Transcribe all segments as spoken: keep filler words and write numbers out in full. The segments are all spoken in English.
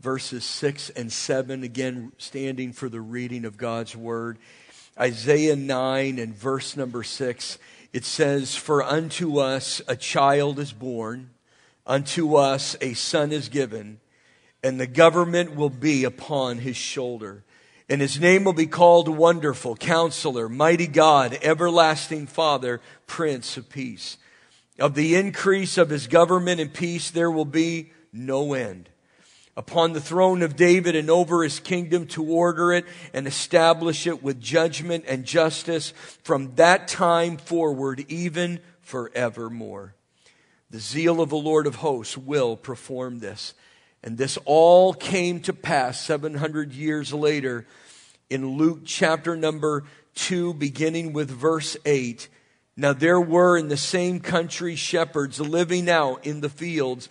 verses six and seven, again standing for the reading of God's word. Isaiah nine and verse number six, it says, "For unto us a child is born, unto us a son is given, and the government will be upon his shoulder. And his name will be called Wonderful, Counselor, Mighty God, Everlasting Father, Prince of Peace. Of the increase of his government and peace there will be no end. Upon the throne of David and over his kingdom, to order it and establish it with judgment and justice from that time forward, even forevermore. The zeal of the Lord of hosts will perform this." And this all came to pass seven hundred years later in Luke chapter number two, beginning with verse eight. "Now there were in the same country shepherds living out in the fields,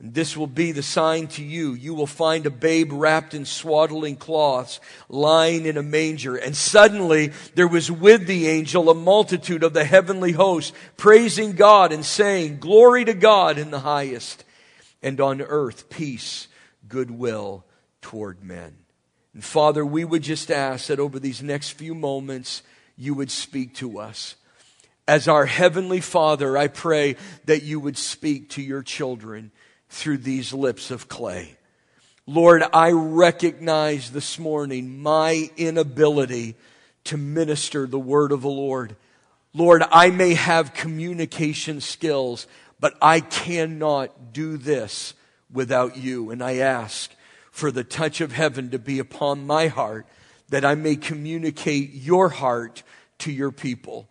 And this will be the sign to you. You will find a babe wrapped in swaddling cloths, lying in a manger.' And suddenly there was with the angel a multitude of the heavenly host, praising God and saying, 'Glory to God in the highest, and on earth peace, goodwill toward men.'" And Father, we would just ask that over these next few moments, you would speak to us. As our Heavenly Father, I pray that you would speak to your children through these lips of clay. Lord, I recognize this morning my inability to minister the word of the Lord. Lord, I may have communication skills, but I cannot do this without you. And I ask for the touch of heaven to be upon my heart, that I may communicate your heart to your people.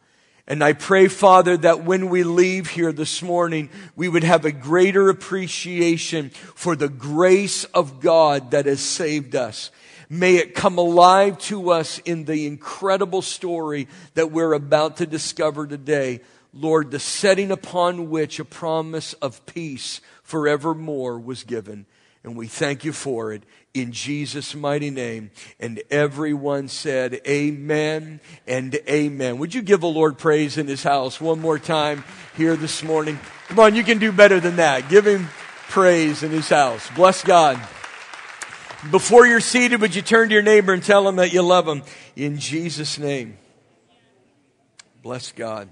And I pray, Father, that when we leave here this morning, we would have a greater appreciation for the grace of God that has saved us. May it come alive to us in the incredible story that we're about to discover today. Lord, the setting upon which a promise of peace forevermore was given. And we thank you for it in Jesus' mighty name. And everyone said amen and amen. Would you give the Lord praise in his house one more time here this morning? Come on, you can do better than that. Give him praise in his house. Bless God. Before you're seated, would you turn to your neighbor and tell him that you love him? In Jesus' name. Bless God.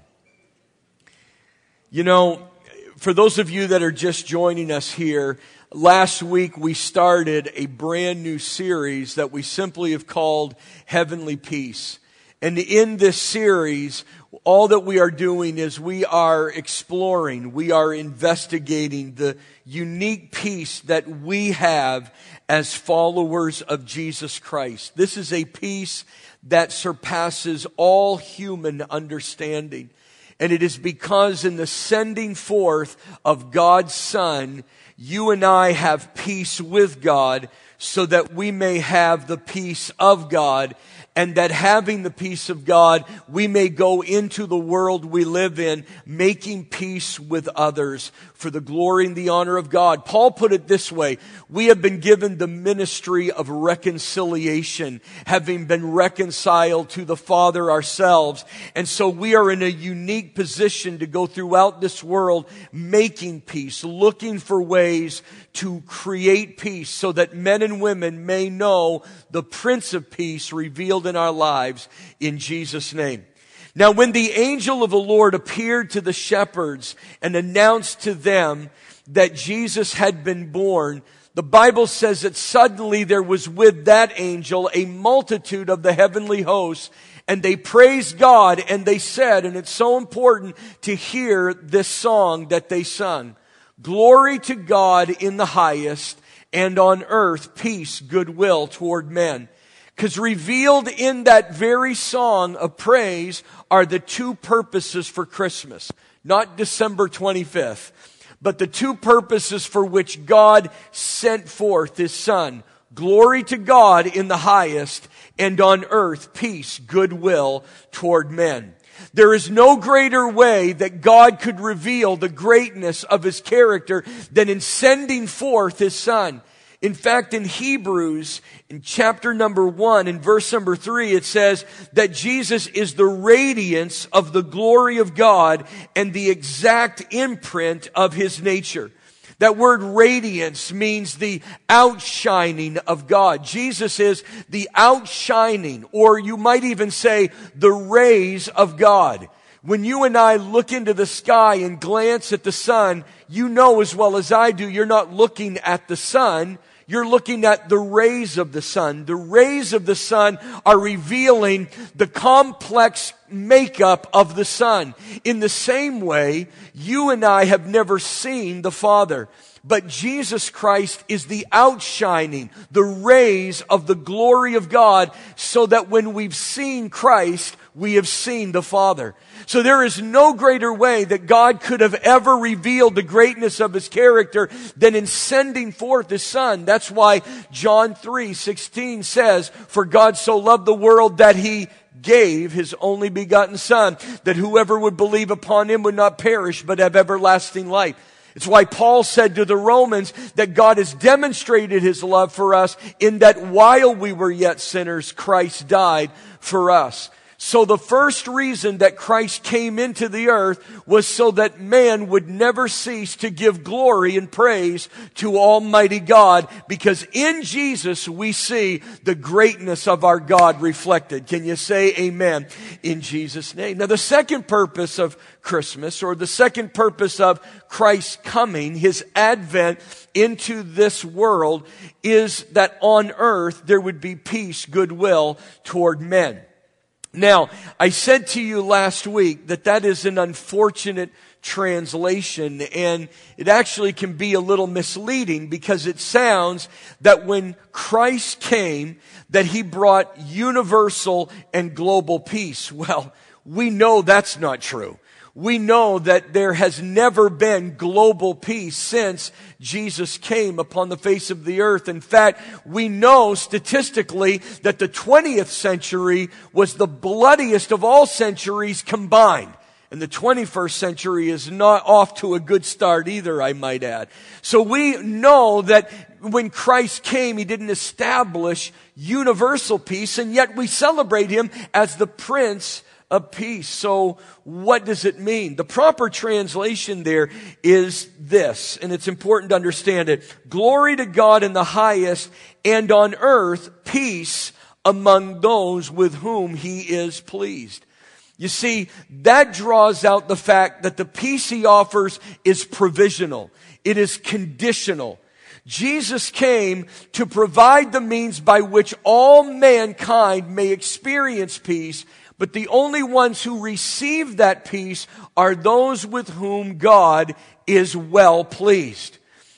You know, for those of you that are just joining us here, last week we started a brand new series that we simply have called Heavenly Peace. And in this series, all that we are doing is we are exploring, we are investigating the unique peace that we have as followers of Jesus Christ. This is a peace that surpasses all human understanding. And it is because in the sending forth of God's Son, you and I have peace with God, so that we may have the peace of God, and that having the peace of God, we may go into the world we live in, making peace with others for the glory and the honor of God. Paul put it this way: we have been given the ministry of reconciliation, having been reconciled to the Father ourselves. And so we are in a unique position to go throughout this world making peace, looking for ways to create peace so that men and women may know the Prince of Peace revealed in our lives in Jesus' name. Now, when the angel of the Lord appeared to the shepherds and announced to them that Jesus had been born, the Bible says that suddenly there was with that angel a multitude of the heavenly hosts, and they praised God, and they said, and it's so important to hear this song that they sung, "Glory to God in the highest, and on earth peace, goodwill toward men." Because revealed in that very song of praise are the two purposes for Christmas. Not December twenty-fifth, but the two purposes for which God sent forth His Son. Glory to God in the highest, and on earth peace, goodwill toward men. There is no greater way that God could reveal the greatness of His character than in sending forth His Son. In fact, in Hebrews, in chapter number one, in verse number three, it says that Jesus is the radiance of the glory of God and the exact imprint of His nature. That word radiance means the outshining of God. Jesus is the outshining, or you might even say the rays of God. When you and I look into the sky and glance at the sun, you know as well as I do, you're not looking at the sun. You're looking at the rays of the sun. The rays of the sun are revealing the complex makeup of the sun. In the same way, you and I have never seen the Father. But Jesus Christ is the outshining, the rays of the glory of God, so that when we've seen Christ, we have seen the Father. So there is no greater way that God could have ever revealed the greatness of His character than in sending forth His Son. That's why John three sixteen says, "For God so loved the world that He gave His only begotten Son, that whoever would believe upon Him would not perish but have everlasting life." It's why Paul said to the Romans that God has demonstrated His love for us in that while we were yet sinners, Christ died for us. So the first reason that Christ came into the earth was so that man would never cease to give glory and praise to Almighty God, because in Jesus we see the greatness of our God reflected. Can you say amen? In Jesus' name. Now the second purpose of Christmas, or the second purpose of Christ's coming, His advent into this world, is that on earth there would be peace, goodwill toward men. Now, I said to you last week that that is an unfortunate translation, and it actually can be a little misleading, because it sounds that when Christ came, that He brought universal and global peace. Well, we know that's not true. We know that there has never been global peace since Jesus came upon the face of the earth. In fact, we know statistically that the twentieth century was the bloodiest of all centuries combined. And the twenty-first century is not off to a good start either, I might add. So we know that when Christ came, He didn't establish universal peace, and yet we celebrate Him as the Prince of Peace. So what does it mean? The proper translation there is this, and it's important to understand it. Glory to God in the highest, and on earth peace among those with whom He is pleased. You see, that draws out the fact that the peace He offers is provisional. It is conditional. Jesus came to provide the means by which all mankind may experience peace, but the only ones who receive that peace are those with whom God is well pleased.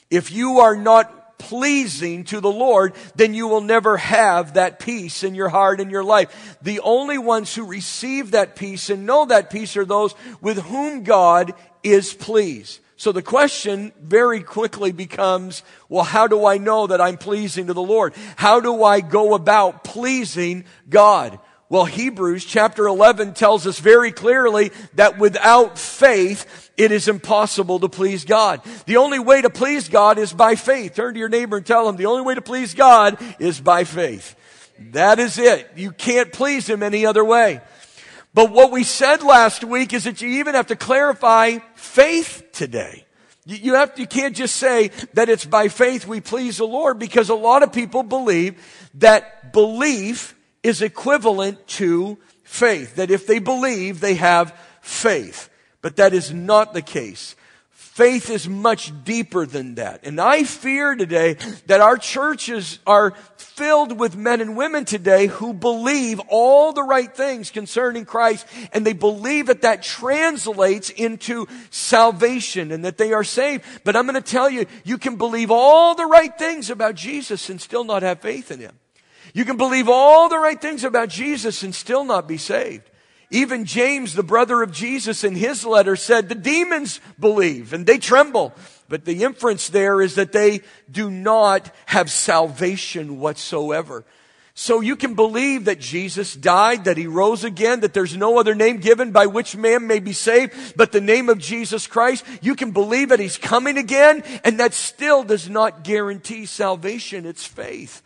If you are not pleasing to the Lord, then you will never have that peace in your heart and your life. The only ones who receive that peace and know that peace are those with whom God is pleased. So the question very quickly becomes, well, how do I know that I'm pleasing to the Lord? How do I go about pleasing God? Well, Hebrews chapter eleven tells us very clearly that without faith, it is impossible to please God. The only way to please God is by faith. Turn to your neighbor and tell him, the only way to please God is by faith. That is it. You can't please Him any other way. But what we said last week is that you even have to clarify faith today. You have to, you can't just say that it's by faith we please the Lord, because a lot of people believe that belief is equivalent to faith, that if they believe, they have faith. But that is not the case. Faith is much deeper than that. And I fear today that our churches are filled with men and women today who believe all the right things concerning Christ, and they believe that that translates into salvation and that they are saved. But I'm going to tell you, you can believe all the right things about Jesus and still not have faith in Him. You can believe all the right things about Jesus and still not be saved. Even James, the brother of Jesus, in his letter said, the demons believe and they tremble. But the inference there is that they do not have salvation whatsoever. So you can believe that Jesus died, that he rose again, that there's no other name given by which man may be saved but the name of Jesus Christ. You can believe that he's coming again, and that still does not guarantee salvation. It's faith.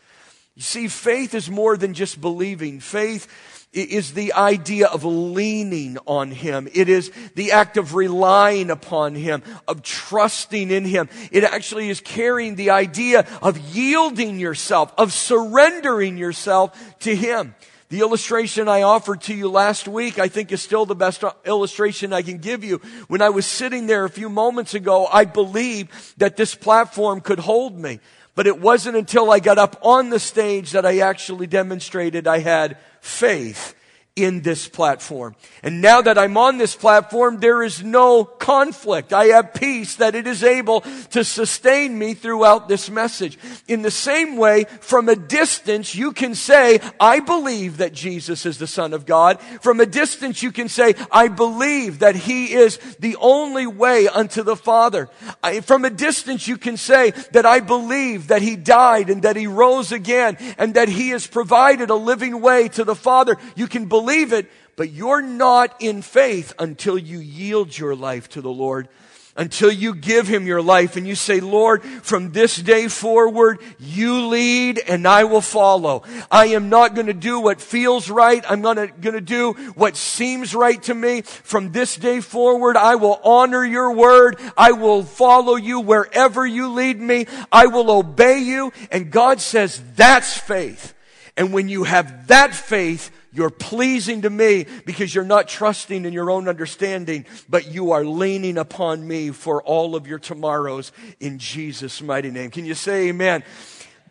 You see, faith is more than just believing. Faith is the idea of leaning on him. It is the act of relying upon him, of trusting in him. It actually is carrying the idea of yielding yourself, of surrendering yourself to him. The illustration I offered to you last week, I think, is still the best illustration I can give you. When I was sitting there a few moments ago, I believed that this platform could hold me. But it wasn't until I got up on the stage that I actually demonstrated I had faith in this platform. And now that I'm on this platform, there is no conflict. I have peace that it is able to sustain me throughout this message. In the same way, from a distance, you can say, I believe that Jesus is the Son of God. From a distance, you can say, I believe that he is the only way unto the Father. I, from a distance, you can say that I believe that he died and that he rose again and that he has provided a living way to the Father. You can believe Believe it, but you're not in faith until you yield your life to the Lord, until you give him your life and you say, Lord, from this day forward, you lead and I will follow. I am not going to do what feels right. I'm not going to do what seems right to me. From this day forward, I will honor your word. I will follow you wherever you lead me. I will obey you. And God says, that's faith. And when you have that faith, you're pleasing to me because you're not trusting in your own understanding, but you are leaning upon me for all of your tomorrows in Jesus' mighty name. Can you say amen?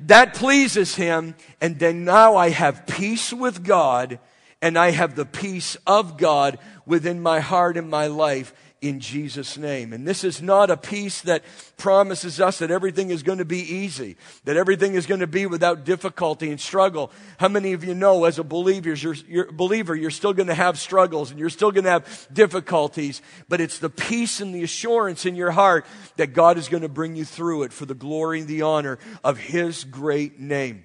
That pleases him, and then now I have peace with God, and I have the peace of God within my heart and my life in Jesus' name. And this is not a peace that promises us that everything is going to be easy, that everything is going to be without difficulty and struggle. How many of you know, as a believer, you're, you're a believer, you're still going to have struggles and you're still going to have difficulties, but it's the peace and the assurance in your heart that God is going to bring you through it for the glory and the honor of his great name.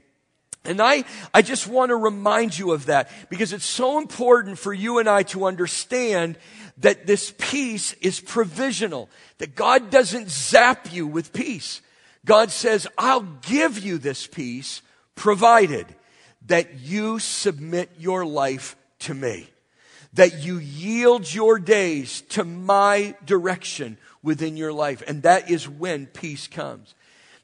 And I, I just want to remind you of that because it's so important for you and I to understand that this peace is provisional, that God doesn't zap you with peace. God says, I'll give you this peace provided that you submit your life to me, that you yield your days to my direction within your life. And that is when peace comes.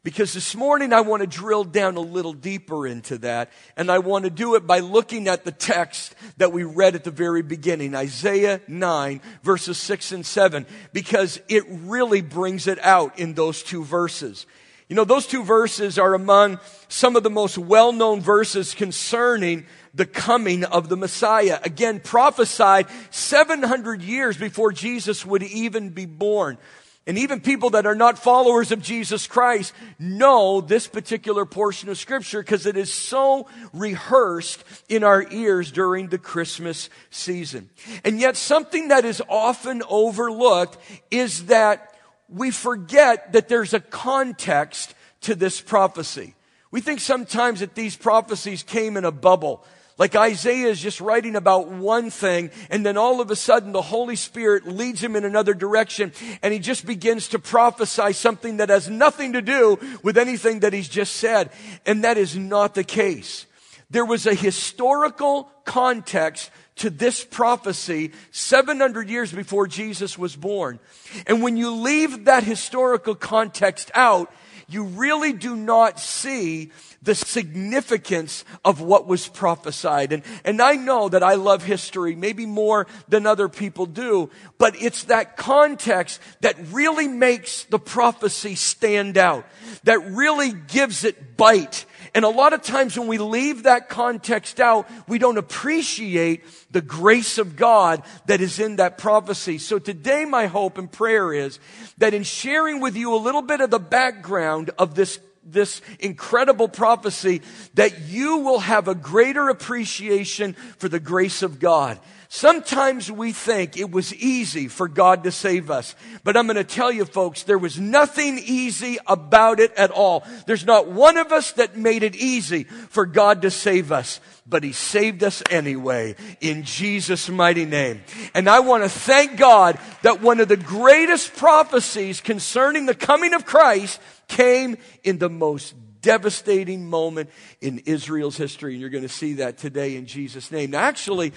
Because this morning I want to drill down a little deeper into that, and I want to do it by looking at the text that we read at the very beginning, Isaiah nine, verses six and seven, because it really brings it out in those two verses. You know, those two verses are among some of the most well-known verses concerning the coming of the Messiah. Again, prophesied seven hundred years before Jesus would even be born. And even people that are not followers of Jesus Christ know this particular portion of Scripture because it is so rehearsed in our ears during the Christmas season. And yet something that is often overlooked is that we forget that there's a context to this prophecy. We think sometimes that these prophecies came in a bubble. Like Isaiah is just writing about one thing, and then all of a sudden the Holy Spirit leads him in another direction, and he just begins to prophesy something that has nothing to do with anything that he's just said. And that is not the case. There was a historical context to this prophecy seven hundred years before Jesus was born. And when you leave that historical context out, you really do not see the significance of what was prophesied. And, and I know that I love history, maybe more than other people do, but it's that context that really makes the prophecy stand out, that really gives it bite. And a lot of times when we leave that context out, we don't appreciate the grace of God that is in that prophecy. So today my hope and prayer is that in sharing with you a little bit of the background of this this incredible prophecy that you will have a greater appreciation for the grace of God. Sometimes we think it was easy for God to save us. But I'm going to tell you folks, there was nothing easy about it at all. There's not one of us that made it easy for God to save us. But He saved us anyway, in Jesus' mighty name. And I want to thank God that one of the greatest prophecies concerning the coming of Christ came in the most devastating moment in Israel's history. And you're going to see that today in Jesus' name. Now, actually,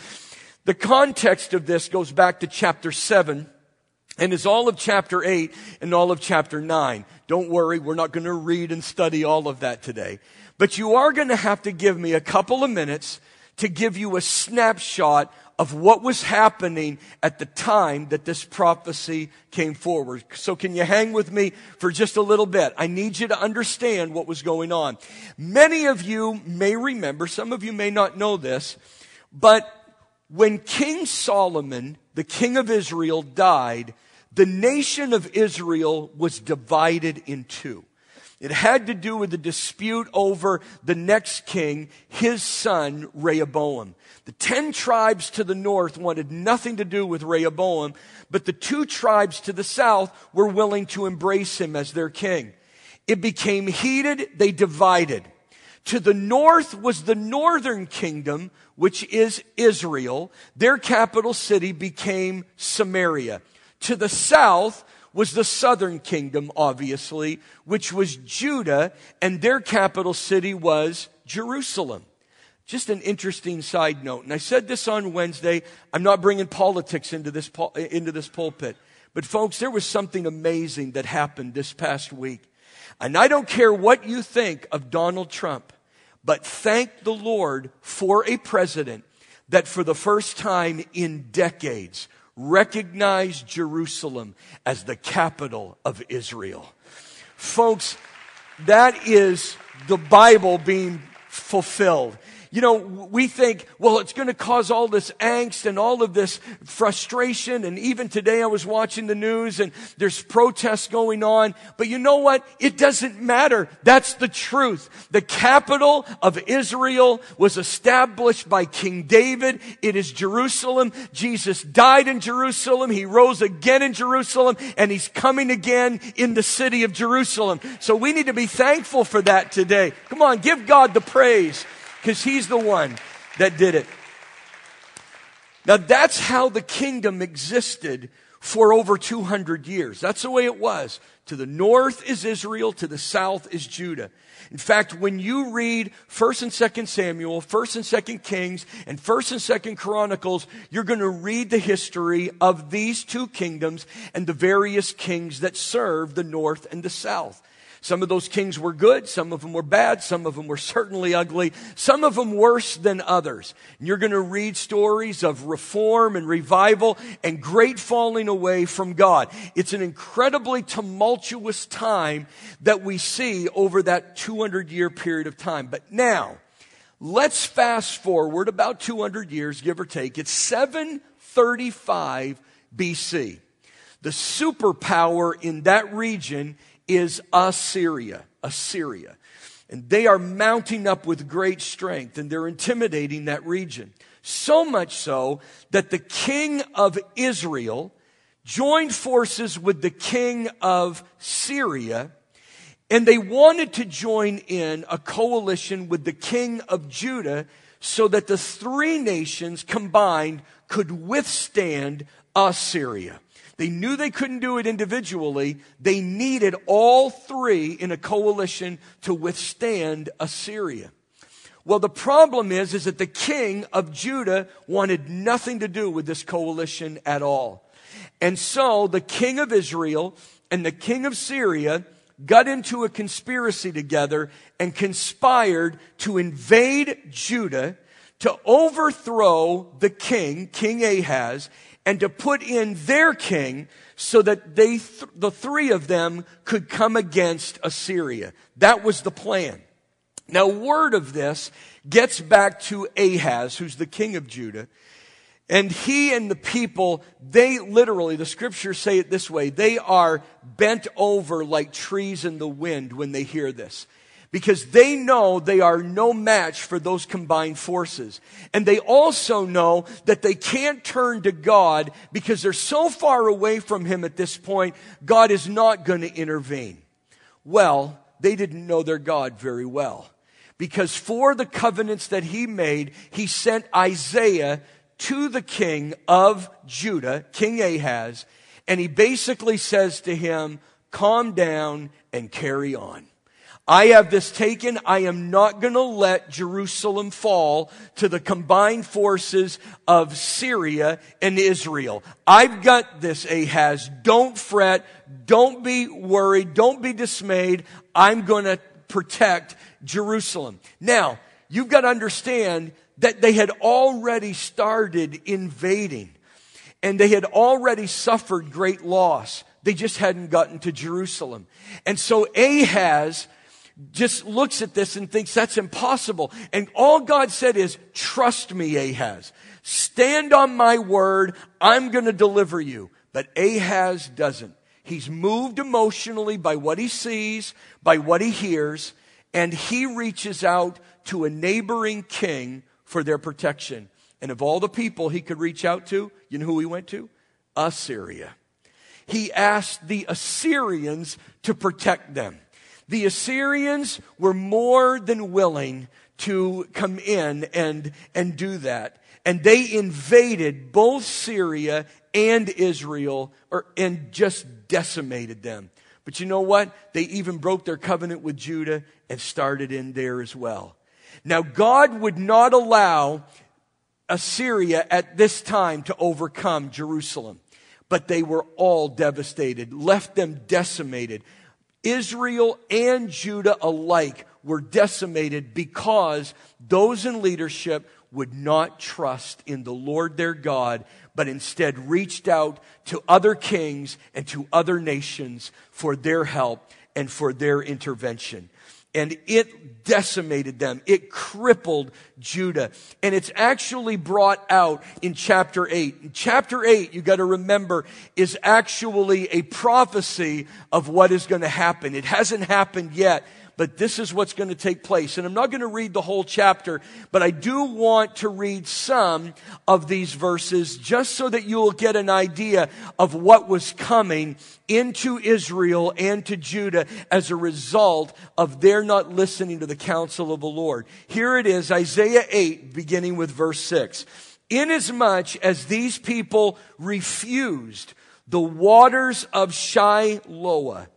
the context of this goes back to chapter seven and is all of chapter eight and all of chapter nine. Don't worry, we're not going to read and study all of that today. But you are going to have to give me a couple of minutes to give you a snapshot of what was happening at the time that this prophecy came forward. So can you hang with me for just a little bit? I need you to understand what was going on. Many of you may remember, some of you may not know this, but when King Solomon, the king of Israel, died, the nation of Israel was divided in two. It had to do with the dispute over the next king, his son, Rehoboam. The ten tribes to the north wanted nothing to do with Rehoboam, but the two tribes to the south were willing to embrace him as their king. It became heated, they divided. To the north was the northern kingdom, which is Israel. Their capital city became Samaria. To the south was the southern kingdom, obviously, which was Judah, and their capital city was Jerusalem. Just an interesting side note, and I said this on Wednesday, I'm not bringing politics into this, into this pulpit, but folks, there was something amazing that happened this past week. And I don't care what you think of Donald Trump, but thank the Lord for a president that for the first time in decades recognized Jerusalem as the capital of Israel. Folks, that is the Bible being fulfilled. You know, we think, well, it's going to cause all this angst and all of this frustration. And even today I was watching the news and there's protests going on. But you know what? It doesn't matter. That's the truth. The capital of Israel was established by King David. It is Jerusalem. Jesus died in Jerusalem. He rose again in Jerusalem. And He's coming again in the city of Jerusalem. So we need to be thankful for that today. Come on, give God the praise, because He's the one that did it. Now that's how the kingdom existed for over two hundred years. That's the way it was. To the north is Israel, to the south is Judah. In fact, when you read First and Second Samuel, First and Second Kings, and First and Second Chronicles, you're going to read the history of these two kingdoms and the various kings that served the north and the south. Some of those kings were good, some of them were bad, some of them were certainly ugly, some of them worse than others. And you're going to read stories of reform and revival and great falling away from God. It's an incredibly tumultuous time that we see over that two hundred year period of time. But now, let's fast forward about two hundred years, give or take. It's seven thirty-five B C. The superpower in that region is Assyria, Assyria. And they are mounting up with great strength, and they're intimidating that region. So much so that the king of Israel joined forces with the king of Syria, and they wanted to join in a coalition with the king of Judah so that the three nations combined could withstand Assyria. They knew they couldn't do it individually. They needed all three in a coalition to withstand Assyria. Well, the problem is, is that the king of Judah wanted nothing to do with this coalition at all. And so the king of Israel and the king of Syria got into a conspiracy together and conspired to invade Judah, to overthrow the king, King Ahaz, and to put in their king so that they, th- the three of them could come against Assyria. That was the plan. Now, word of this gets back to Ahaz, who's the king of Judah. And he and the people, they literally, the scriptures say it this way, they are bent over like trees in the wind when they hear this. Because they know they are no match for those combined forces. And they also know that they can't turn to God because they're so far away from him at this point, God is not going to intervene. Well, they didn't know their God very well. Because for the covenants that he made, he sent Isaiah to the king of Judah, King Ahaz, and he basically says to him, calm down and carry on. I have this taken. I am not going to let Jerusalem fall to the combined forces of Syria and Israel. I've got this, Ahaz. Don't fret. Don't be worried. Don't be dismayed. I'm going to protect Jerusalem. Now, you've got to understand that they had already started invading, and they had already suffered great loss. They just hadn't gotten to Jerusalem. And so Ahaz just looks at this and thinks that's impossible. And all God said is, trust me, Ahaz. Stand on my word. I'm going to deliver you. But Ahaz doesn't. He's moved emotionally by what he sees, by what he hears, and he reaches out to a neighboring king for their protection. And of all the people he could reach out to, you know who he went to? Assyria. He asked the Assyrians to protect them. The Assyrians were more than willing to come in and, and do that. And they invaded both Syria and Israel or, and just decimated them. But you know what? They even broke their covenant with Judah and started in there as well. Now, God would not allow Assyria at this time to overcome Jerusalem. But they were all devastated, left them decimated. Israel and Judah alike were decimated because those in leadership would not trust in the Lord their God, but instead reached out to other kings and to other nations for their help and for their intervention. And it decimated them. It crippled Judah. And it's actually brought out in chapter eight. In chapter eight, you got to remember, is actually a prophecy of what is going to happen. It hasn't happened yet, but this is what's going to take place. And I'm not going to read the whole chapter, but I do want to read some of these verses just so that you'll get an idea of what was coming into Israel and to Judah as a result of their not listening to the counsel of the Lord. Here it is, Isaiah eight, beginning with verse six. Inasmuch as these people refused the waters of Shiloah.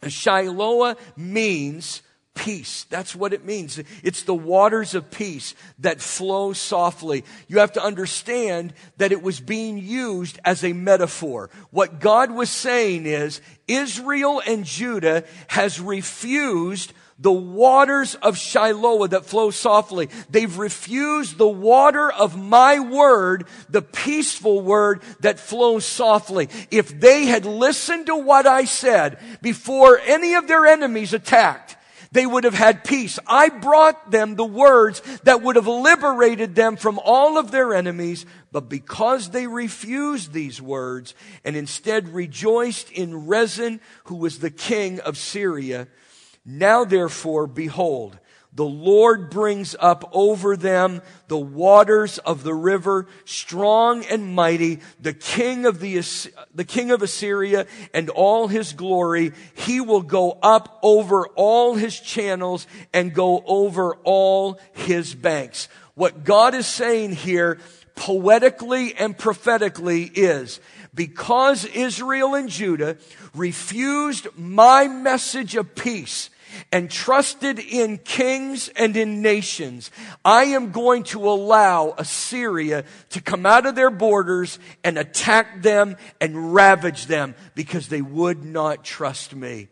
Shiloah means peace. That's what it means. It's the waters of peace that flow softly. You have to understand that it was being used as a metaphor. What God was saying is, Israel and Judah has refused the waters of Shiloah that flow softly. They've refused the water of my word, the peaceful word that flows softly. If they had listened to what I said before any of their enemies attacked, they would have had peace. I brought them the words that would have liberated them from all of their enemies, but because they refused these words and instead rejoiced in Rezin, who was the king of Syria, now, therefore, behold, the Lord brings up over them the waters of the river, strong and mighty, the king of the, the king of Assyria and all his glory. He will go up over all his channels and go over all his banks. What God is saying here, poetically and prophetically, is because Israel and Judah refused my message of peace and trusted in kings and in nations, I am going to allow Assyria to come out of their borders and attack them and ravage them because they would not trust me.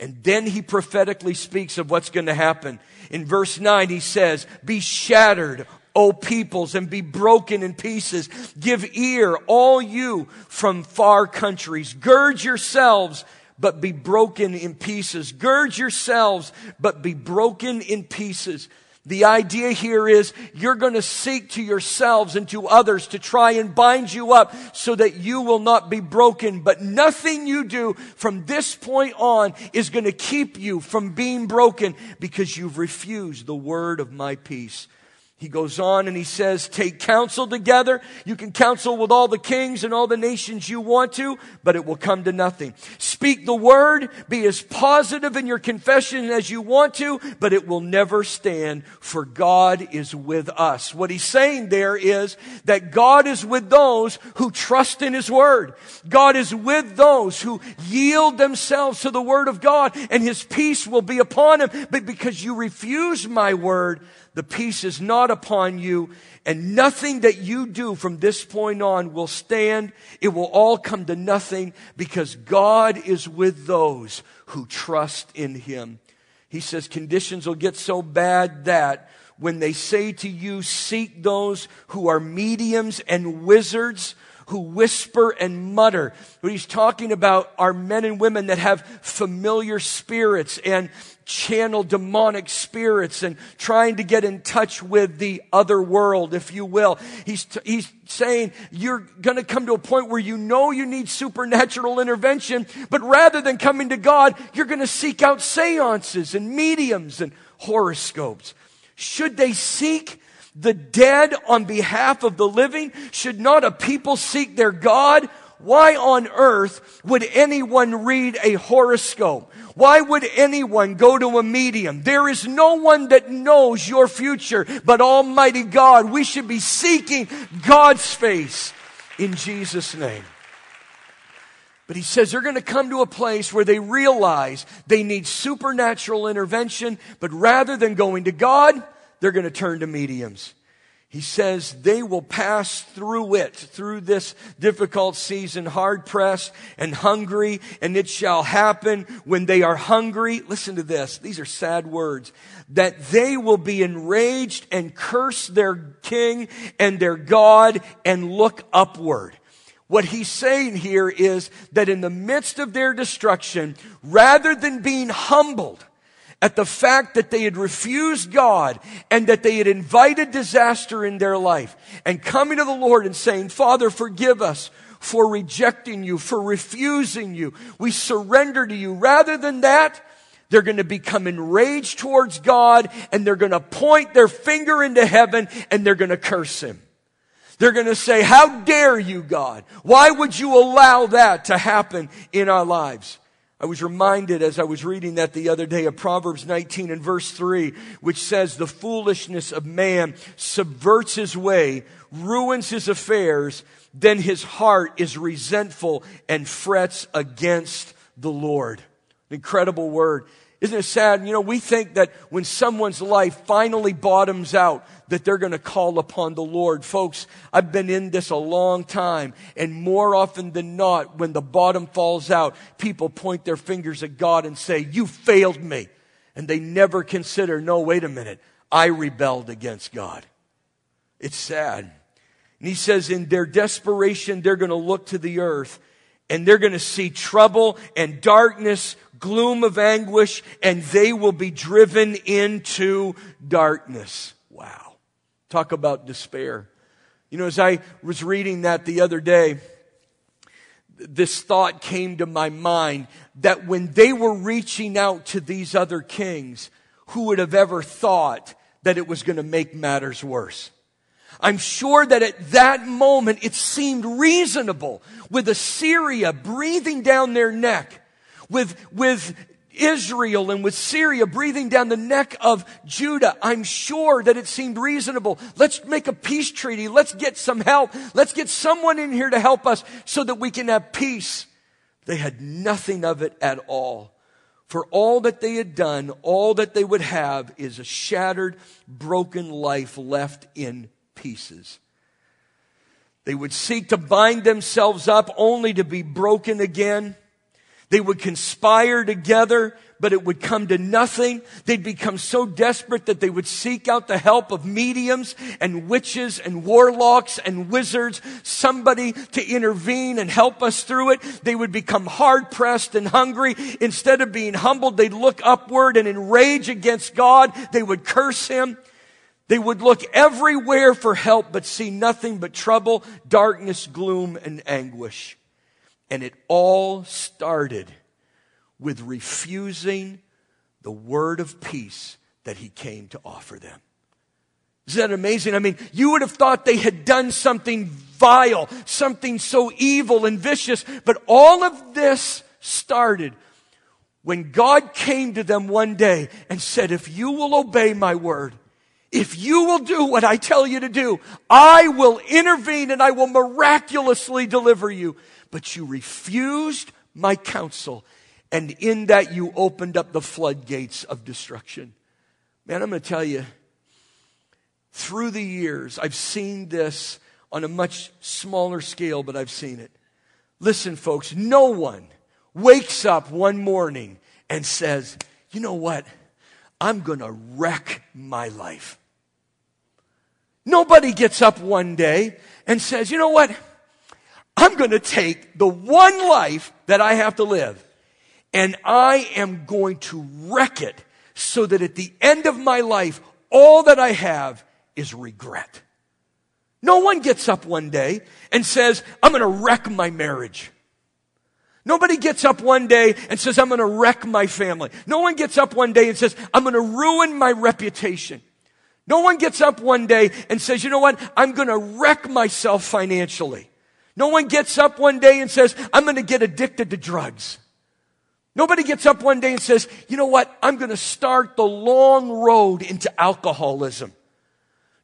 And then he prophetically speaks of what's going to happen. In verse nine, he says, be shattered, O peoples, and be broken in pieces. Give ear, all you from far countries. Gird yourselves, but be broken in pieces. Gird yourselves, but be broken in pieces. The idea here is you're going to seek to yourselves and to others to try and bind you up so that you will not be broken. But nothing you do from this point on is going to keep you from being broken because you've refused the word of my peace. He goes on and he says, take counsel together. You can counsel with all the kings and all the nations you want to, but it will come to nothing. Speak the word, be as positive in your confession as you want to, but it will never stand, for God is with us. What he's saying there is that God is with those who trust in his word. God is with those who yield themselves to the word of God, and his peace will be upon him. But because you refuse my word, the peace is not upon you, and nothing that you do from this point on will stand. It will all come to nothing because God is with those who trust in him. He says conditions will get so bad that when they say to you, seek those who are mediums and wizards, who whisper and mutter. What he's talking about are men and women that have familiar spirits and channel demonic spirits and trying to get in touch with the other world, if you will. He's, t- he's saying you're going to come to a point where you know you need supernatural intervention, but rather than coming to God, you're going to seek out seances and mediums and horoscopes. Should they seek the dead on behalf of the living? Should not a people seek their God? Why on earth would anyone read a horoscope? Why would anyone go to a medium? There is no one that knows your future but Almighty God. We should be seeking God's face in Jesus' name. But he says they're going to come to a place where they realize they need supernatural intervention, but rather than going to God, they're going to turn to mediums. He says they will pass through it, through this difficult season, hard-pressed and hungry, and it shall happen when they are hungry. Listen to this. These are sad words. That they will be enraged and curse their king and their God and look upward. What he's saying here is that in the midst of their destruction, rather than being humbled at the fact that they had refused God and that they had invited disaster in their life and coming to the Lord and saying, Father, forgive us for rejecting you, for refusing you. We surrender to you. Rather than that, they're going to become enraged towards God and they're going to point their finger into heaven and they're going to curse him. They're going to say, how dare you, God? Why would you allow that to happen in our lives? I was reminded as I was reading that the other day of Proverbs nineteen and verse three, which says, the foolishness of man subverts his way, ruins his affairs, then his heart is resentful and frets against the Lord. An incredible word. Isn't it sad? You know, we think that when someone's life finally bottoms out, that they're going to call upon the Lord. Folks, I've been in this a long time, and more often than not, when the bottom falls out, people point their fingers at God and say, you failed me. And they never consider, no, wait a minute, I rebelled against God. It's sad. And he says in their desperation, they're going to look to the earth, and they're going to see trouble and darkness, gloom of anguish, and they will be driven into darkness. Wow. Talk about despair. You know, as I was reading that the other day, this thought came to my mind that when they were reaching out to these other kings, who would have ever thought that it was going to make matters worse? I'm sure that at that moment it seemed reasonable with Assyria breathing down their neck, with, with Israel and with Syria breathing down the neck of Judah. I'm sure that it seemed reasonable. Let's make a peace treaty. Let's get some help. Let's get someone in here to help us so that we can have peace. They had nothing of it at all. For all that they had done, all that they would have is a shattered, broken life left in pieces. They would seek to bind themselves up only to be broken again. They would conspire together, but it would come to nothing. They'd become so desperate that they would seek out the help of mediums and witches and warlocks and wizards, somebody to intervene and help us through it. They would become hard-pressed and hungry. Instead of being humbled, they'd look upward and enrage against God. They would curse him. They would look everywhere for help, but see nothing but trouble, darkness, gloom, and anguish. And it all started with refusing the word of peace that he came to offer them. Isn't that amazing? I mean, you would have thought they had done something vile, something so evil and vicious, but all of this started when God came to them one day and said, if you will obey my word, if you will do what I tell you to do, I will intervene and I will miraculously deliver you. But you refused my counsel, and in that you opened up the floodgates of destruction. Man, I'm going to tell you, through the years, I've seen this on a much smaller scale, but I've seen it. Listen, folks, no one wakes up one morning and says, you know what? I'm going to wreck my life. Nobody gets up one day and says, you know what? I'm going to take the one life that I have to live, and I am going to wreck it so that at the end of my life, all that I have is regret. No one gets up one day and says, I'm going to wreck my marriage. Nobody gets up one day and says, I'm going to wreck my family. No one gets up one day and says, I'm going to ruin my reputation. No one gets up one day and says, you know what? I'm going to wreck myself financially. No one gets up one day and says, I'm going to get addicted to drugs. Nobody gets up one day and says, you know what? I'm going to start the long road into alcoholism.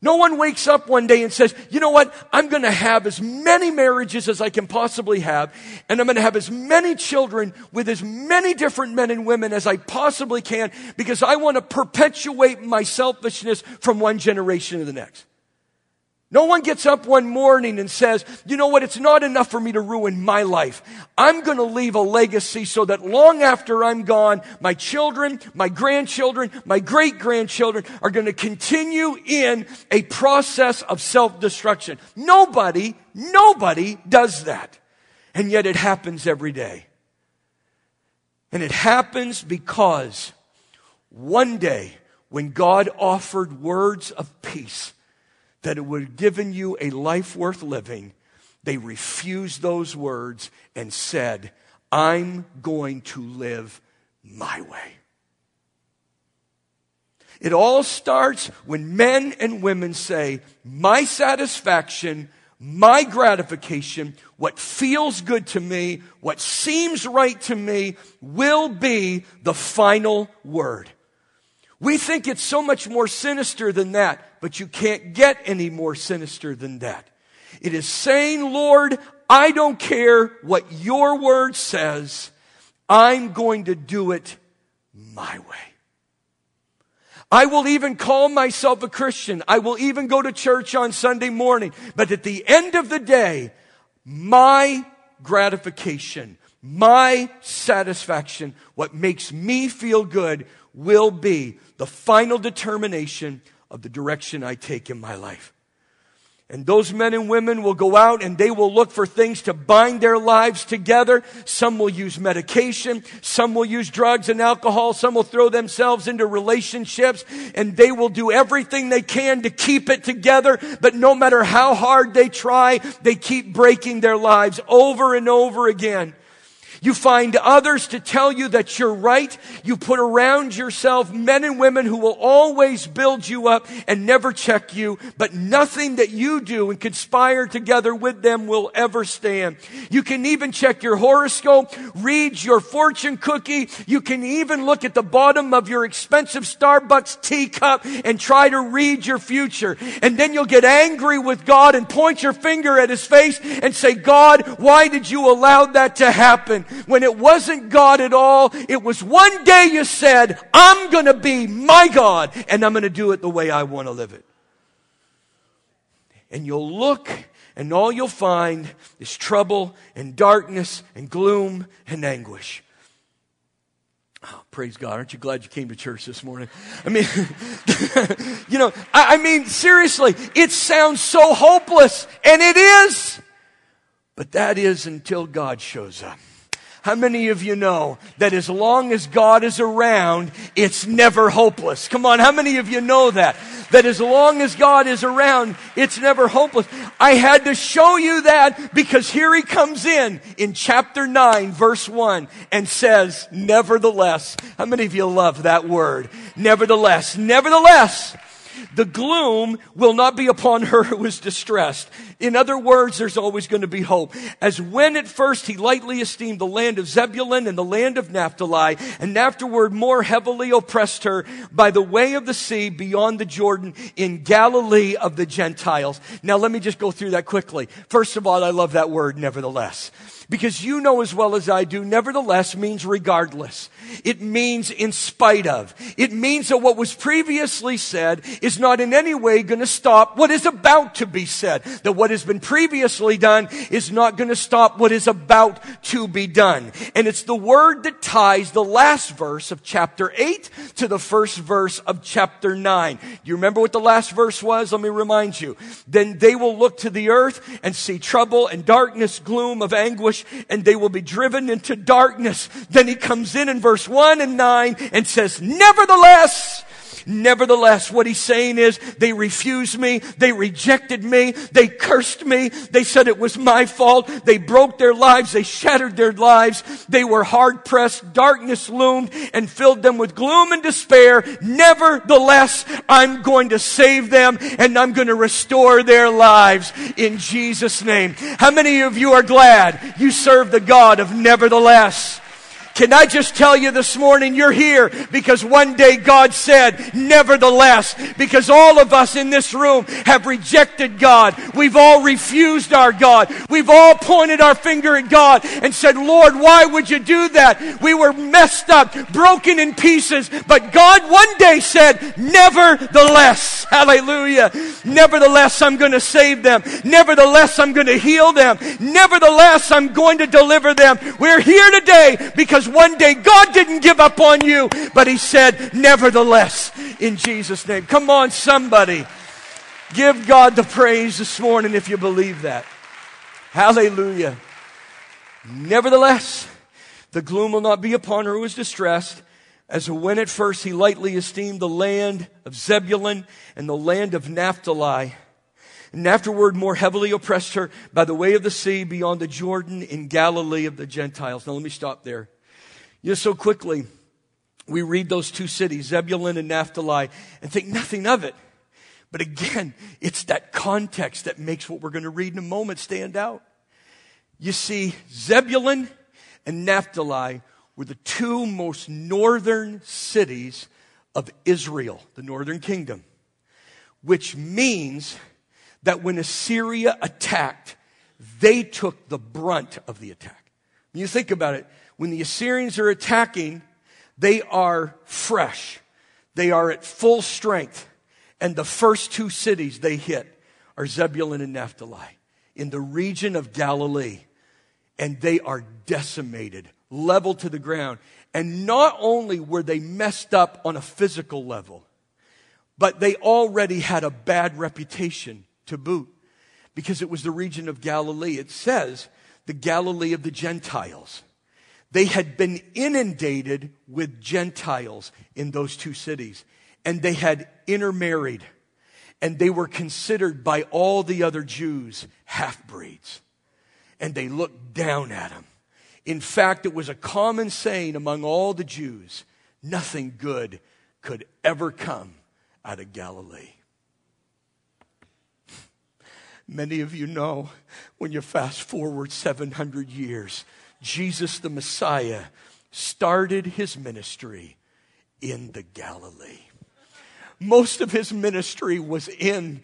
No one wakes up one day and says, you know what? I'm going to have as many marriages as I can possibly have, and I'm going to have as many children with as many different men and women as I possibly can, because I want to perpetuate my selfishness from one generation to the next. No one gets up one morning and says, you know what, it's not enough for me to ruin my life. I'm going to leave a legacy so that long after I'm gone, my children, my grandchildren, my great-grandchildren are going to continue in a process of self-destruction. Nobody, nobody does that. And yet it happens every day. And it happens because one day when God offered words of peace, that it would have given you a life worth living, they refused those words and said, I'm going to live my way. It all starts when men and women say, my satisfaction, my gratification, what feels good to me, what seems right to me, will be the final word. We think it's so much more sinister than that, but you can't get any more sinister than that. It is saying, Lord, I don't care what your word says. I'm going to do it my way. I will even call myself a Christian. I will even go to church on Sunday morning. But at the end of the day, my gratification, my satisfaction, what makes me feel good, will be the final determination of the direction I take in my life. And those men and women will go out and they will look for things to bind their lives together. Some will use medication. Some will use drugs and alcohol. Some will throw themselves into relationships, and they will do everything they can to keep it together. But no matter how hard they try, they keep breaking their lives over and over again. You find others to tell you that you're right. You put around yourself men and women who will always build you up and never check you, but nothing that you do and conspire together with them will ever stand. You can even check your horoscope, read your fortune cookie. You can even look at the bottom of your expensive Starbucks teacup and try to read your future. And then you'll get angry with God and point your finger at his face and say, God, why did you allow that to happen? When it wasn't God at all, it was one day you said, I'm going to be my God, and I'm going to do it the way I want to live it. And you'll look, and all you'll find is trouble and darkness and gloom and anguish. Oh, praise God. Aren't you glad you came to church this morning? I mean, you know, I, I mean, seriously, it sounds so hopeless, and it is. But that is until God shows up. How many of you know that as long as God is around, it's never hopeless? Come on, how many of you know that? That as long as God is around, it's never hopeless. I had to show you that because here he comes in, in chapter nine, verse one, and says, nevertheless. How many of you love that word? Nevertheless, nevertheless. The gloom will not be upon her who is distressed. In other words, there's always going to be hope. As when at first he lightly esteemed the land of Zebulun and the land of Naphtali, and afterward more heavily oppressed her by the way of the sea beyond the Jordan in Galilee of the Gentiles. Now let me just go through that quickly. First of all, I love that word, nevertheless. Because you know as well as I do, nevertheless means regardless. It means in spite of. It means that what was previously said is not in any way going to stop what is about to be said. That what has been previously done is not going to stop what is about to be done. And it's the word that ties the last verse of chapter eight to the first verse of chapter nine. Do you remember what the last verse was? Let me remind you. Then they will look to the earth and see trouble and darkness, gloom of anguish, and they will be driven into darkness. Then he comes in in verse one and nine and says, nevertheless, nevertheless, what he's saying is, they refused me, they rejected me, they cursed me, they said it was my fault, they broke their lives, they shattered their lives, they were hard pressed, darkness loomed and filled them with gloom and despair. Nevertheless, I'm going to save them and I'm going to restore their lives in Jesus' name. How many of you are glad you serve the God of nevertheless? Can I just tell you this morning, you're here because one day God said, nevertheless, because all of us in this room have rejected God. We've all refused our God. We've all pointed our finger at God and said, Lord, why would you do that? We were messed up, broken in pieces, but God one day said, nevertheless, hallelujah. Nevertheless, I'm going to save them. Nevertheless, I'm going to heal them. Nevertheless, I'm going to deliver them. We're here today because one day God didn't give up on you, but he said, nevertheless, in Jesus' name. Come on, somebody. Give God the praise this morning if you believe that. Hallelujah. Nevertheless, the gloom will not be upon her who is distressed, as when at first he lightly esteemed the land of Zebulun and the land of Naphtali, and afterward more heavily oppressed her by the way of the sea beyond the Jordan in Galilee of the Gentiles. Now let me stop there. You know, so quickly, we read those two cities, Zebulun and Naphtali, and think nothing of it. But again, it's that context that makes what we're going to read in a moment stand out. You see, Zebulun and Naphtali were the two most northern cities of Israel, the northern kingdom, which means that when Assyria attacked, they took the brunt of the attack. When you think about it, when the Assyrians are attacking, they are fresh. They are at full strength. And the first two cities they hit are Zebulun and Naphtali in the region of Galilee. And they are decimated, leveled to the ground. And not only were they messed up on a physical level, but they already had a bad reputation to boot because it was the region of Galilee. It says the Galilee of the Gentiles. They had been inundated with Gentiles in those two cities, and they had intermarried, and they were considered by all the other Jews half-breeds, and they looked down at them. In fact, it was a common saying among all the Jews, nothing good could ever come out of Galilee. Many of you know, when you fast forward seven hundred years, Jesus the Messiah started his ministry in the Galilee. Most of his ministry was in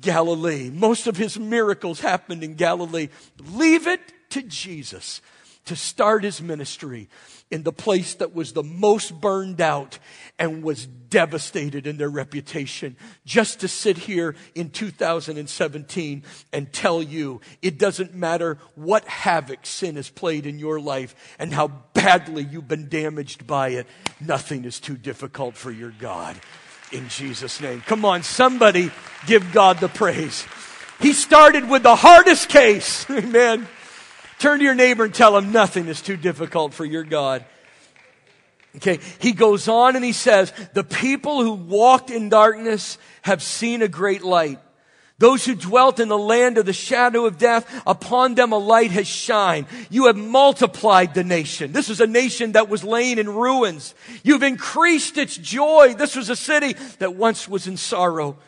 Galilee. Most of his miracles happened in Galilee. Leave it to Jesus to start his ministry in the place that was the most burned out and was devastated in their reputation, just to sit here in two thousand seventeen and tell you it doesn't matter what havoc sin has played in your life and how badly you've been damaged by it, nothing is too difficult for your God, in Jesus' name. Come on, somebody give God the praise. He started with the hardest case, amen. Turn to your neighbor and tell him nothing is too difficult for your God. Okay, he goes on and he says, the people who walked in darkness have seen a great light. Those who dwelt in the land of the shadow of death, upon them a light has shined. You have multiplied the nation. This was a nation that was laying in ruins. You've increased its joy. This was a city that once was in sorrow.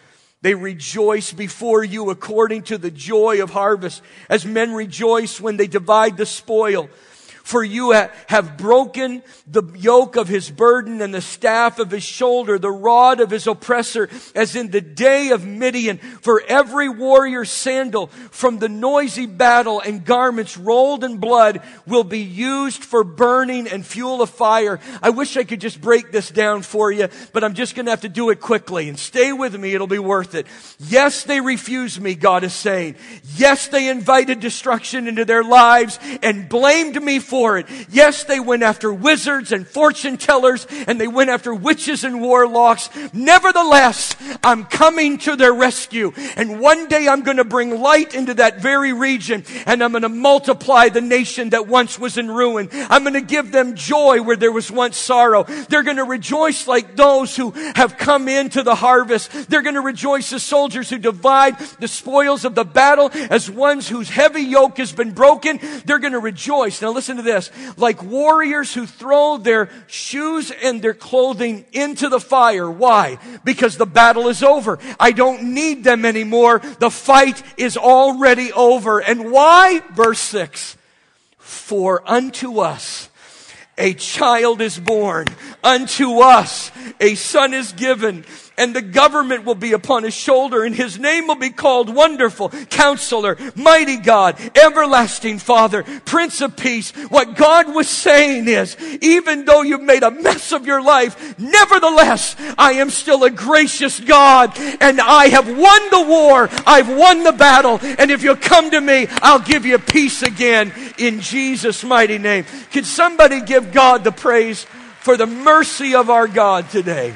They rejoice before you according to the joy of harvest, as men rejoice when they divide the spoil. For you have broken the yoke of his burden and the staff of his shoulder, the rod of his oppressor, as in the day of Midian. For every warrior's sandal from the noisy battle and garments rolled in blood will be used for burning and fuel of fire. I wish I could just break this down for you, but I'm just going to have to do it quickly. And stay with me, it'll be worth it. Yes, they refused me, God is saying. Yes, they invited destruction into their lives and blamed me for For it. Yes, they went after wizards and fortune tellers, and they went after witches and warlocks. Nevertheless, I'm coming to their rescue. And one day I'm going to bring light into that very region, and I'm going to multiply the nation that once was in ruin. I'm going to give them joy where there was once sorrow. They're going to rejoice like those who have come into the harvest. They're going to rejoice as soldiers who divide the spoils of the battle, as ones whose heavy yoke has been broken. They're going to rejoice. Now listen to this, like warriors who throw their shoes and their clothing into the fire. Why? Because the battle is over. I don't need them anymore. The fight is already over. And why? Verse six, for unto us a child is born, unto us a son is given, and the government will be upon his shoulder, and his name will be called Wonderful, Counselor, Mighty God, Everlasting Father, Prince of Peace. What God was saying is, even though you've made a mess of your life, nevertheless, I am still a gracious God, and I have won the war, I've won the battle, and if you'll come to me, I'll give you peace again in Jesus' mighty name. Could somebody give God the praise for the mercy of our God today?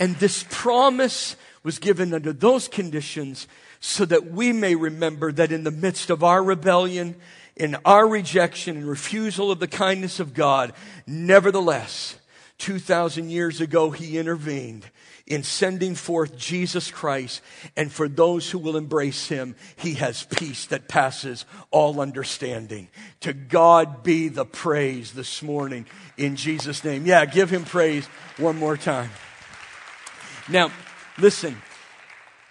And this promise was given under those conditions so that we may remember that in the midst of our rebellion, in our rejection and refusal of the kindness of God, nevertheless, two thousand years ago, he intervened in sending forth Jesus Christ. And for those who will embrace him, he has peace that passes all understanding. To God be the praise this morning in Jesus' name. Yeah, give him praise one more time. Now, listen,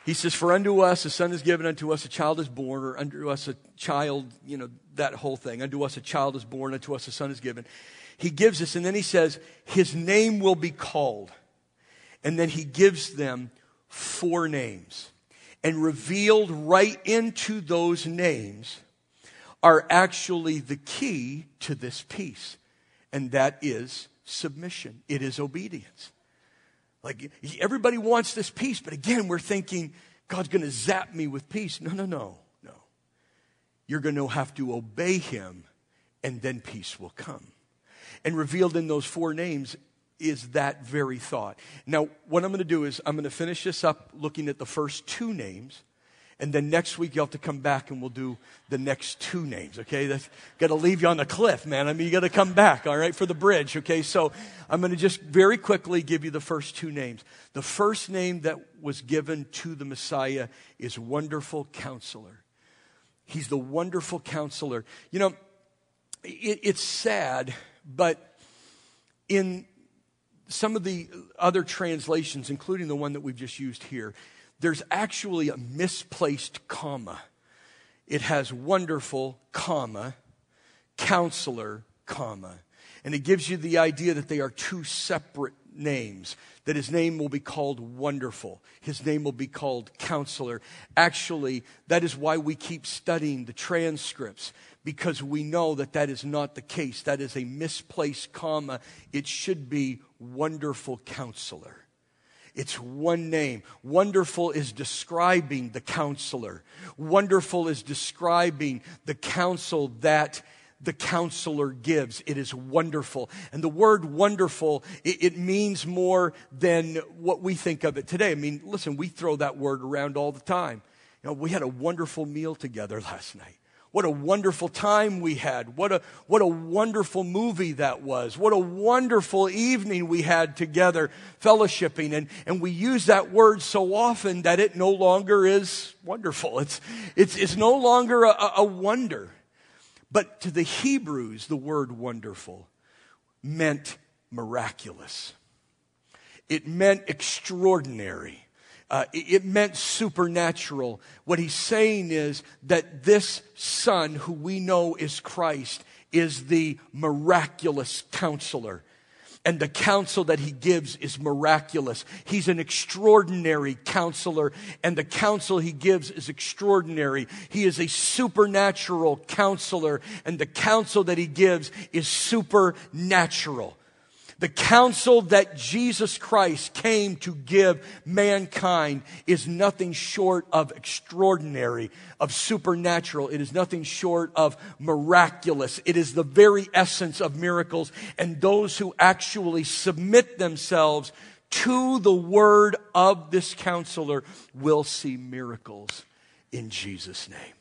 he says, for unto us a son is given, unto us a child is born, or unto us a child, you know, that whole thing. Unto us a child is born, unto us a son is given. He gives us, and then he says, his name will be called. And then he gives them four names. And revealed right into those names are actually the key to this peace. And that is submission. It is obedience. Like, everybody wants this peace, but again, we're thinking, God's going to zap me with peace. No, no, no, no. You're going to have to obey him, and then peace will come. And revealed in those four names is that very thought. Now, what I'm going to do is I'm going to finish this up looking at the first two names, and then next week you'll have to come back and we'll do the next two names, okay? That's got to leave you on the cliff, man. I mean, you got to come back, all right, for the bridge, okay? So I'm going to just very quickly give you the first two names. The first name that was given to the Messiah is Wonderful Counselor. He's the Wonderful Counselor. You know, it, it's sad, but in some of the other translations, including the one that we've just used here, there's actually a misplaced comma. It has Wonderful, comma, Counselor, comma. And it gives you the idea that they are two separate names, that his name will be called Wonderful. His name will be called Counselor. Actually, that is why we keep studying the transcripts, because we know that that is not the case. That is a misplaced comma. It should be Wonderful Counselor. It's one name. Wonderful is describing the counselor. Wonderful is describing the counsel that the counselor gives. It is wonderful. And the word wonderful, it, it means more than what we think of it today. I mean, listen, we throw that word around all the time. You know, we had a wonderful meal together last night. What a wonderful time we had. What a, what a wonderful movie that was. What a wonderful evening we had together fellowshipping. And, and we use that word so often that it no longer is wonderful. It's, it's, it's no longer a, a wonder. But to the Hebrews, the word wonderful meant miraculous. It meant extraordinary. Uh, it meant supernatural. What he's saying is that this Son, who we know is Christ, is the miraculous counselor. And the counsel that he gives is miraculous. He's an extraordinary counselor, and the counsel he gives is extraordinary. He is a supernatural counselor, and the counsel that he gives is supernatural. The counsel that Jesus Christ came to give mankind is nothing short of extraordinary, of supernatural. It is nothing short of miraculous. It is the very essence of miracles. And those who actually submit themselves to the word of this counselor will see miracles in Jesus' name.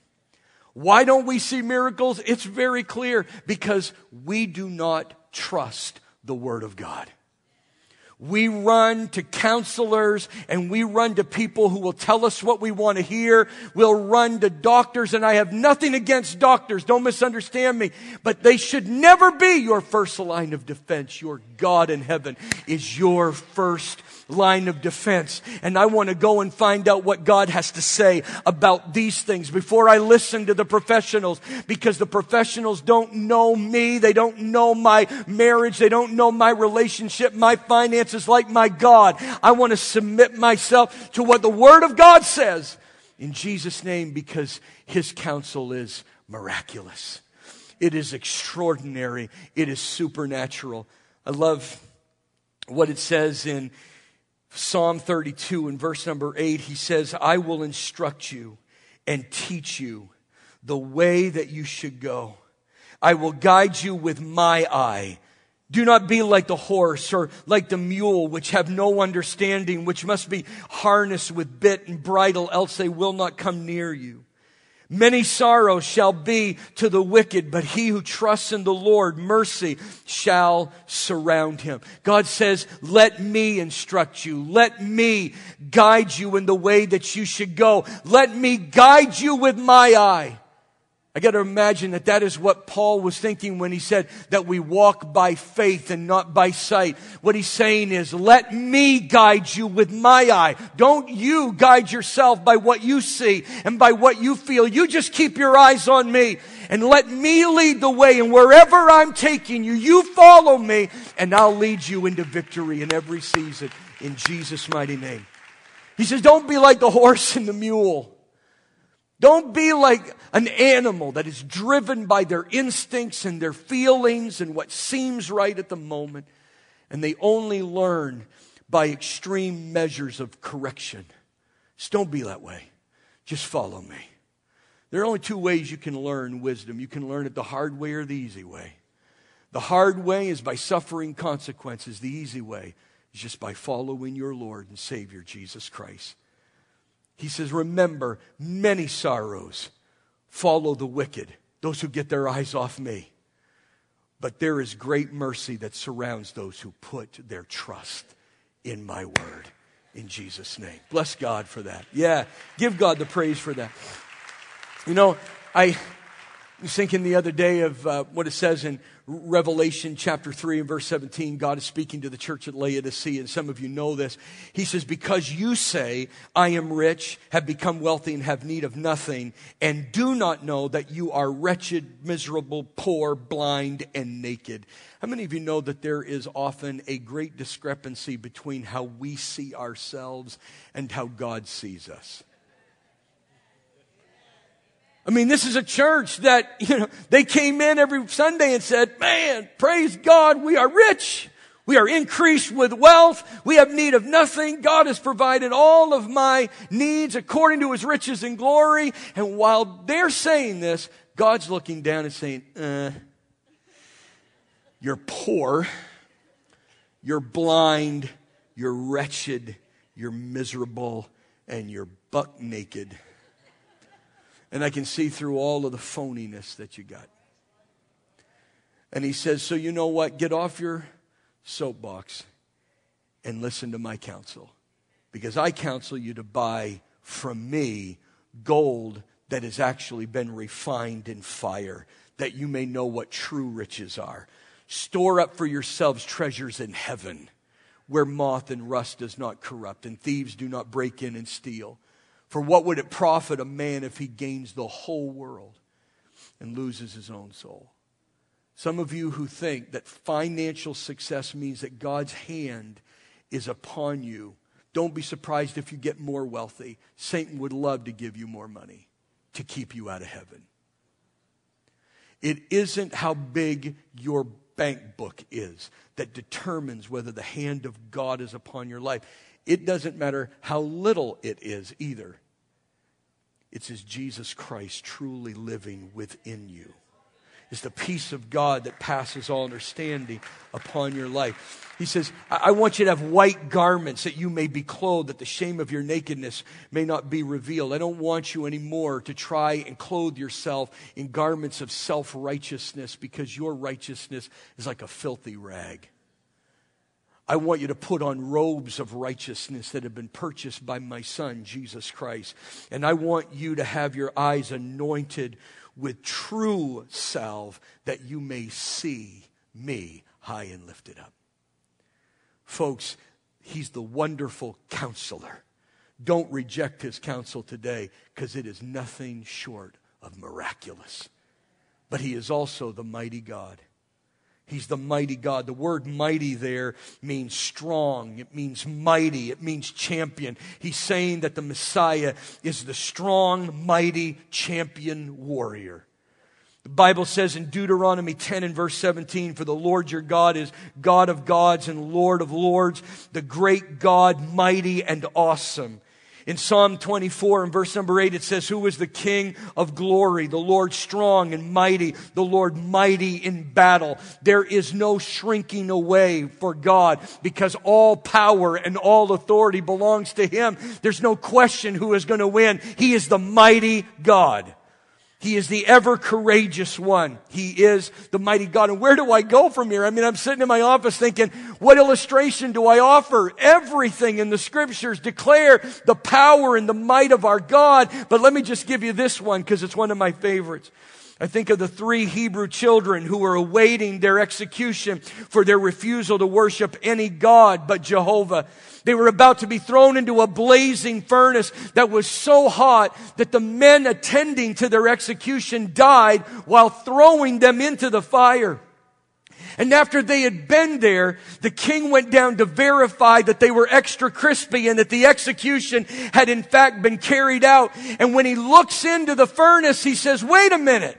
Why don't we see miracles? It's very clear. Because we do not trust the word of God. We run to counselors and we run to people who will tell us what we want to hear. We'll run to doctors, and I have nothing against doctors. Don't misunderstand me. But they should never be your first line of defense. Your God in heaven is your first line of defense. And I want to go and find out what God has to say about these things before I listen to the professionals, because the professionals don't know me. They don't know my marriage. They don't know my relationship, my finances. Is like my God. I want to submit myself to what the Word of God says in Jesus' name, because His counsel is miraculous. It is extraordinary. It is supernatural. I love what it says in Psalm thirty-two in verse number eight. He says, I will instruct you and teach you the way that you should go. I will guide you with my eye. Do not be like the horse or like the mule, which have no understanding, which must be harnessed with bit and bridle, else they will not come near you. Many sorrows shall be to the wicked, but he who trusts in the Lord, mercy shall surround him. God says, let me instruct you. Let me guide you in the way that you should go. Let me guide you with my eye. I got to imagine that that is what Paul was thinking when he said that we walk by faith and not by sight. What he's saying is, let me guide you with my eye. Don't you guide yourself by what you see and by what you feel. You just keep your eyes on me and let me lead the way. And wherever I'm taking you, you follow me, and I'll lead you into victory in every season in Jesus' mighty name. He says, don't be like the horse and the mule. Don't be like an animal that is driven by their instincts and their feelings and what seems right at the moment. And they only learn by extreme measures of correction. Just don't be that way. Just follow me. There are only two ways you can learn wisdom. You can learn it the hard way or the easy way. The hard way is by suffering consequences. The easy way is just by following your Lord and Savior, Jesus Christ. He says, remember, many sorrows follow the wicked, those who get their eyes off me. But there is great mercy that surrounds those who put their trust in my word, in Jesus' name. Bless God for that. Yeah, give God the praise for that. You know, I was thinking the other day of uh, what it says in Revelation chapter three and verse seventeen. God is speaking to the church at Laodicea, and some of you know this. He says, because you say, I am rich, have become wealthy, and have need of nothing, and do not know that you are wretched, miserable, poor, blind, and naked. How many of you know that there is often a great discrepancy between how we see ourselves and how God sees us? I mean, this is a church that, you know, they came in every Sunday and said, man, praise God, we are rich. We are increased with wealth. We have need of nothing. God has provided all of my needs according to his riches and glory. And while they're saying this, God's looking down and saying, uh, you're poor, you're blind, you're wretched, you're miserable, and you're buck naked. And I can see through all of the phoniness that you got. And he says, so you know what? Get off your soapbox and listen to my counsel. Because I counsel you to buy from me gold that has actually been refined in fire, that you may know what true riches are. Store up for yourselves treasures in heaven, where moth and rust does not corrupt, and thieves do not break in and steal. For what would it profit a man if he gains the whole world and loses his own soul? Some of you who think that financial success means that God's hand is upon you, don't be surprised if you get more wealthy. Satan would love to give you more money to keep you out of heaven. It isn't how big your bank book is that determines whether the hand of God is upon your life. It doesn't matter how little it is either. It's is Jesus Christ truly living within you. It's the peace of God that passes all understanding upon your life. He says, I want you to have white garments that you may be clothed, that the shame of your nakedness may not be revealed. I don't want you anymore to try and clothe yourself in garments of self-righteousness, because your righteousness is like a filthy rag. I want you to put on robes of righteousness that have been purchased by my Son, Jesus Christ. And I want you to have your eyes anointed with true salve, that you may see me high and lifted up. Folks, he's the wonderful counselor. Don't reject his counsel today, because it is nothing short of miraculous. But he is also the mighty God. He's the mighty God. The word mighty there means strong. It means mighty. It means champion. He's saying that the Messiah is the strong, mighty, champion warrior. The Bible says in Deuteronomy ten and verse seventeen, for the Lord your God is God of gods and Lord of lords, the great God, mighty and awesome. In Psalm twenty-four and verse number eight, it says, who is the King of glory? The Lord strong and mighty, the Lord mighty in battle. There is no shrinking away for God, because all power and all authority belongs to him. There's no question who is going to win. He is the mighty God. He is the ever courageous one. He is the mighty God. And where do I go from here? I mean, I'm sitting in my office thinking, what illustration do I offer? Everything in the scriptures declare the power and the might of our God. But let me just give you this one, because it's one of my favorites. I think of the three Hebrew children who were awaiting their execution for their refusal to worship any God but Jehovah. They were about to be thrown into a blazing furnace that was so hot that the men attending to their execution died while throwing them into the fire. And after they had been there, the king went down to verify that they were extra crispy and that the execution had in fact been carried out. And when he looks into the furnace, he says, wait a minute.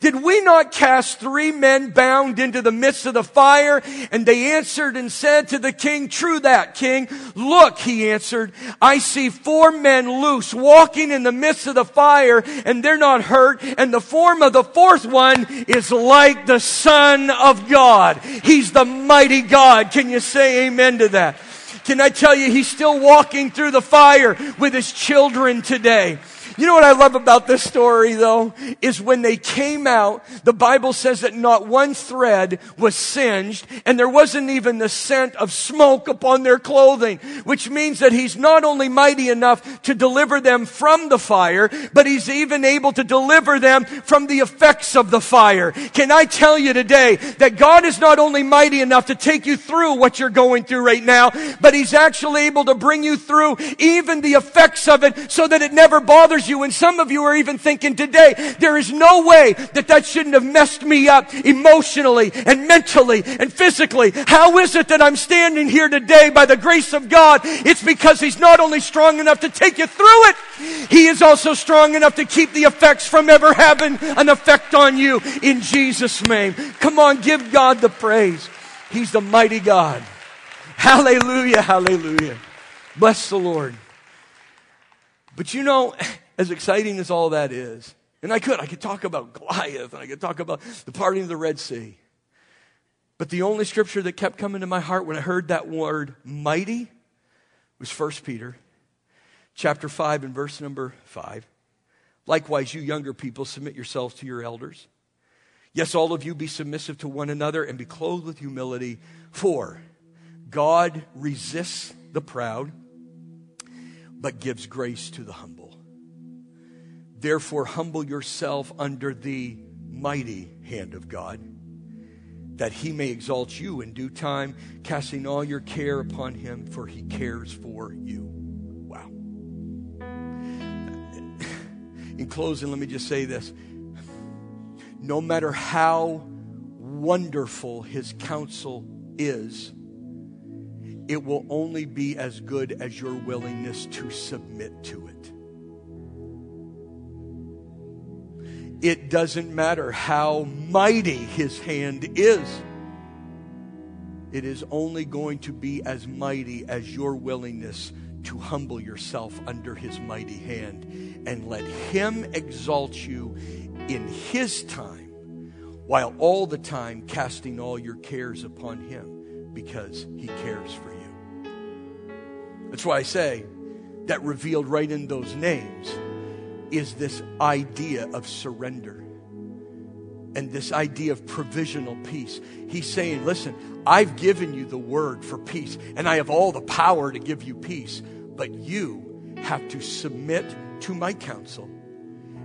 Did we not cast three men bound into the midst of the fire? And they answered and said to the king, true that, king. Look, he answered, I see four men loose walking in the midst of the fire, and they're not hurt. And the form of the fourth one is like the Son of God. He's the mighty God. Can you say amen to that? Can I tell you, he's still walking through the fire with his children today. You know what I love about this story, though, is when they came out, the Bible says that not one thread was singed, and there wasn't even the scent of smoke upon their clothing, which means that he's not only mighty enough to deliver them from the fire, but he's even able to deliver them from the effects of the fire. Can I tell you today that God is not only mighty enough to take you through what you're going through right now, but he's actually able to bring you through even the effects of it so that it never bothers you. And some of you are even thinking today, there is no way that that shouldn't have messed me up emotionally and mentally and physically. How is it that I'm standing here today by the grace of God? It's because he's not only strong enough to take you through it, he is also strong enough to keep the effects from ever having an effect on you, in Jesus' name. Come on, give God the praise. He's the mighty God. Hallelujah, hallelujah. Bless the Lord. But you know, as exciting as all that is, and I could, I could talk about Goliath, and I could talk about the parting of the Red Sea. But the only scripture that kept coming to my heart when I heard that word mighty was First Peter chapter five and verse number five. Likewise, you younger people, submit yourselves to your elders. Yes, all of you be submissive to one another and be clothed with humility, for God resists the proud, but gives grace to the humble. Therefore, humble yourself under the mighty hand of God, that he may exalt you in due time, casting all your care upon him, for he cares for you. Wow. In closing, let me just say this. No matter how wonderful his counsel is, it will only be as good as your willingness to submit to it. It doesn't matter how mighty his hand is. It is only going to be as mighty as your willingness to humble yourself under his mighty hand and let him exalt you in his time, while all the time casting all your cares upon him, because he cares for you. That's why I say that revealed right in those names is this idea of surrender and this idea of provisional peace. He's saying, listen, I've given you the word for peace, and I have all the power to give you peace, but you have to submit to my counsel.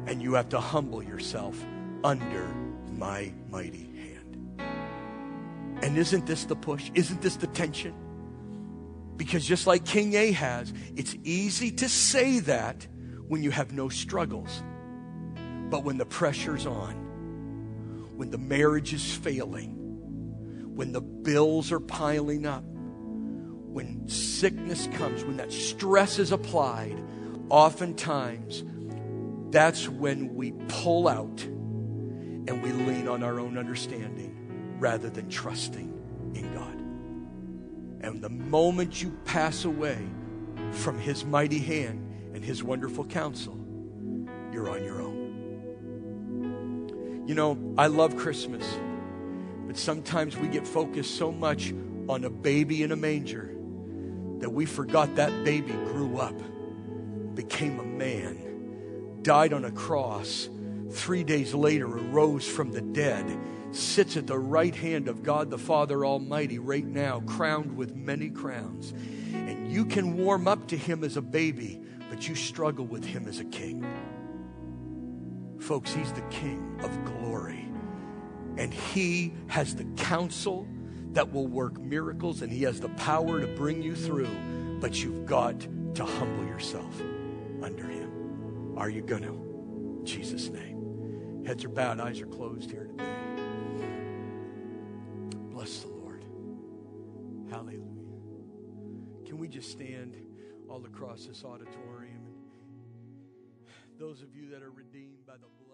And you have to humble yourself under my mighty hand. And isn't this the push? Isn't this the tension? Because just like King Ahaz, it's easy to say that when you have no struggles. But when the pressure's on, when the marriage is failing, when the bills are piling up, when sickness comes, when that stress is applied, oftentimes that's when we pull out and we lean on our own understanding rather than trusting in God. And the moment you pass away from his mighty hand and his wonderful counsel, you're on your own. You know, I love Christmas, but sometimes we get focused so much on a baby in a manger that we forgot that baby grew up, became a man, died on a cross, three days later arose from the dead, sits at the right hand of God the Father Almighty right now, crowned with many crowns. And you can warm up to him as a baby, but you struggle with him as a king. Folks, he's the King of glory. And he has the counsel that will work miracles, and he has the power to bring you through, but you've got to humble yourself under him. Are you going to? In Jesus' name. Heads are bowed, eyes are closed here today. Bless the Lord. Hallelujah. Can we just stand all across this auditorium? Those of you that are redeemed by the blood.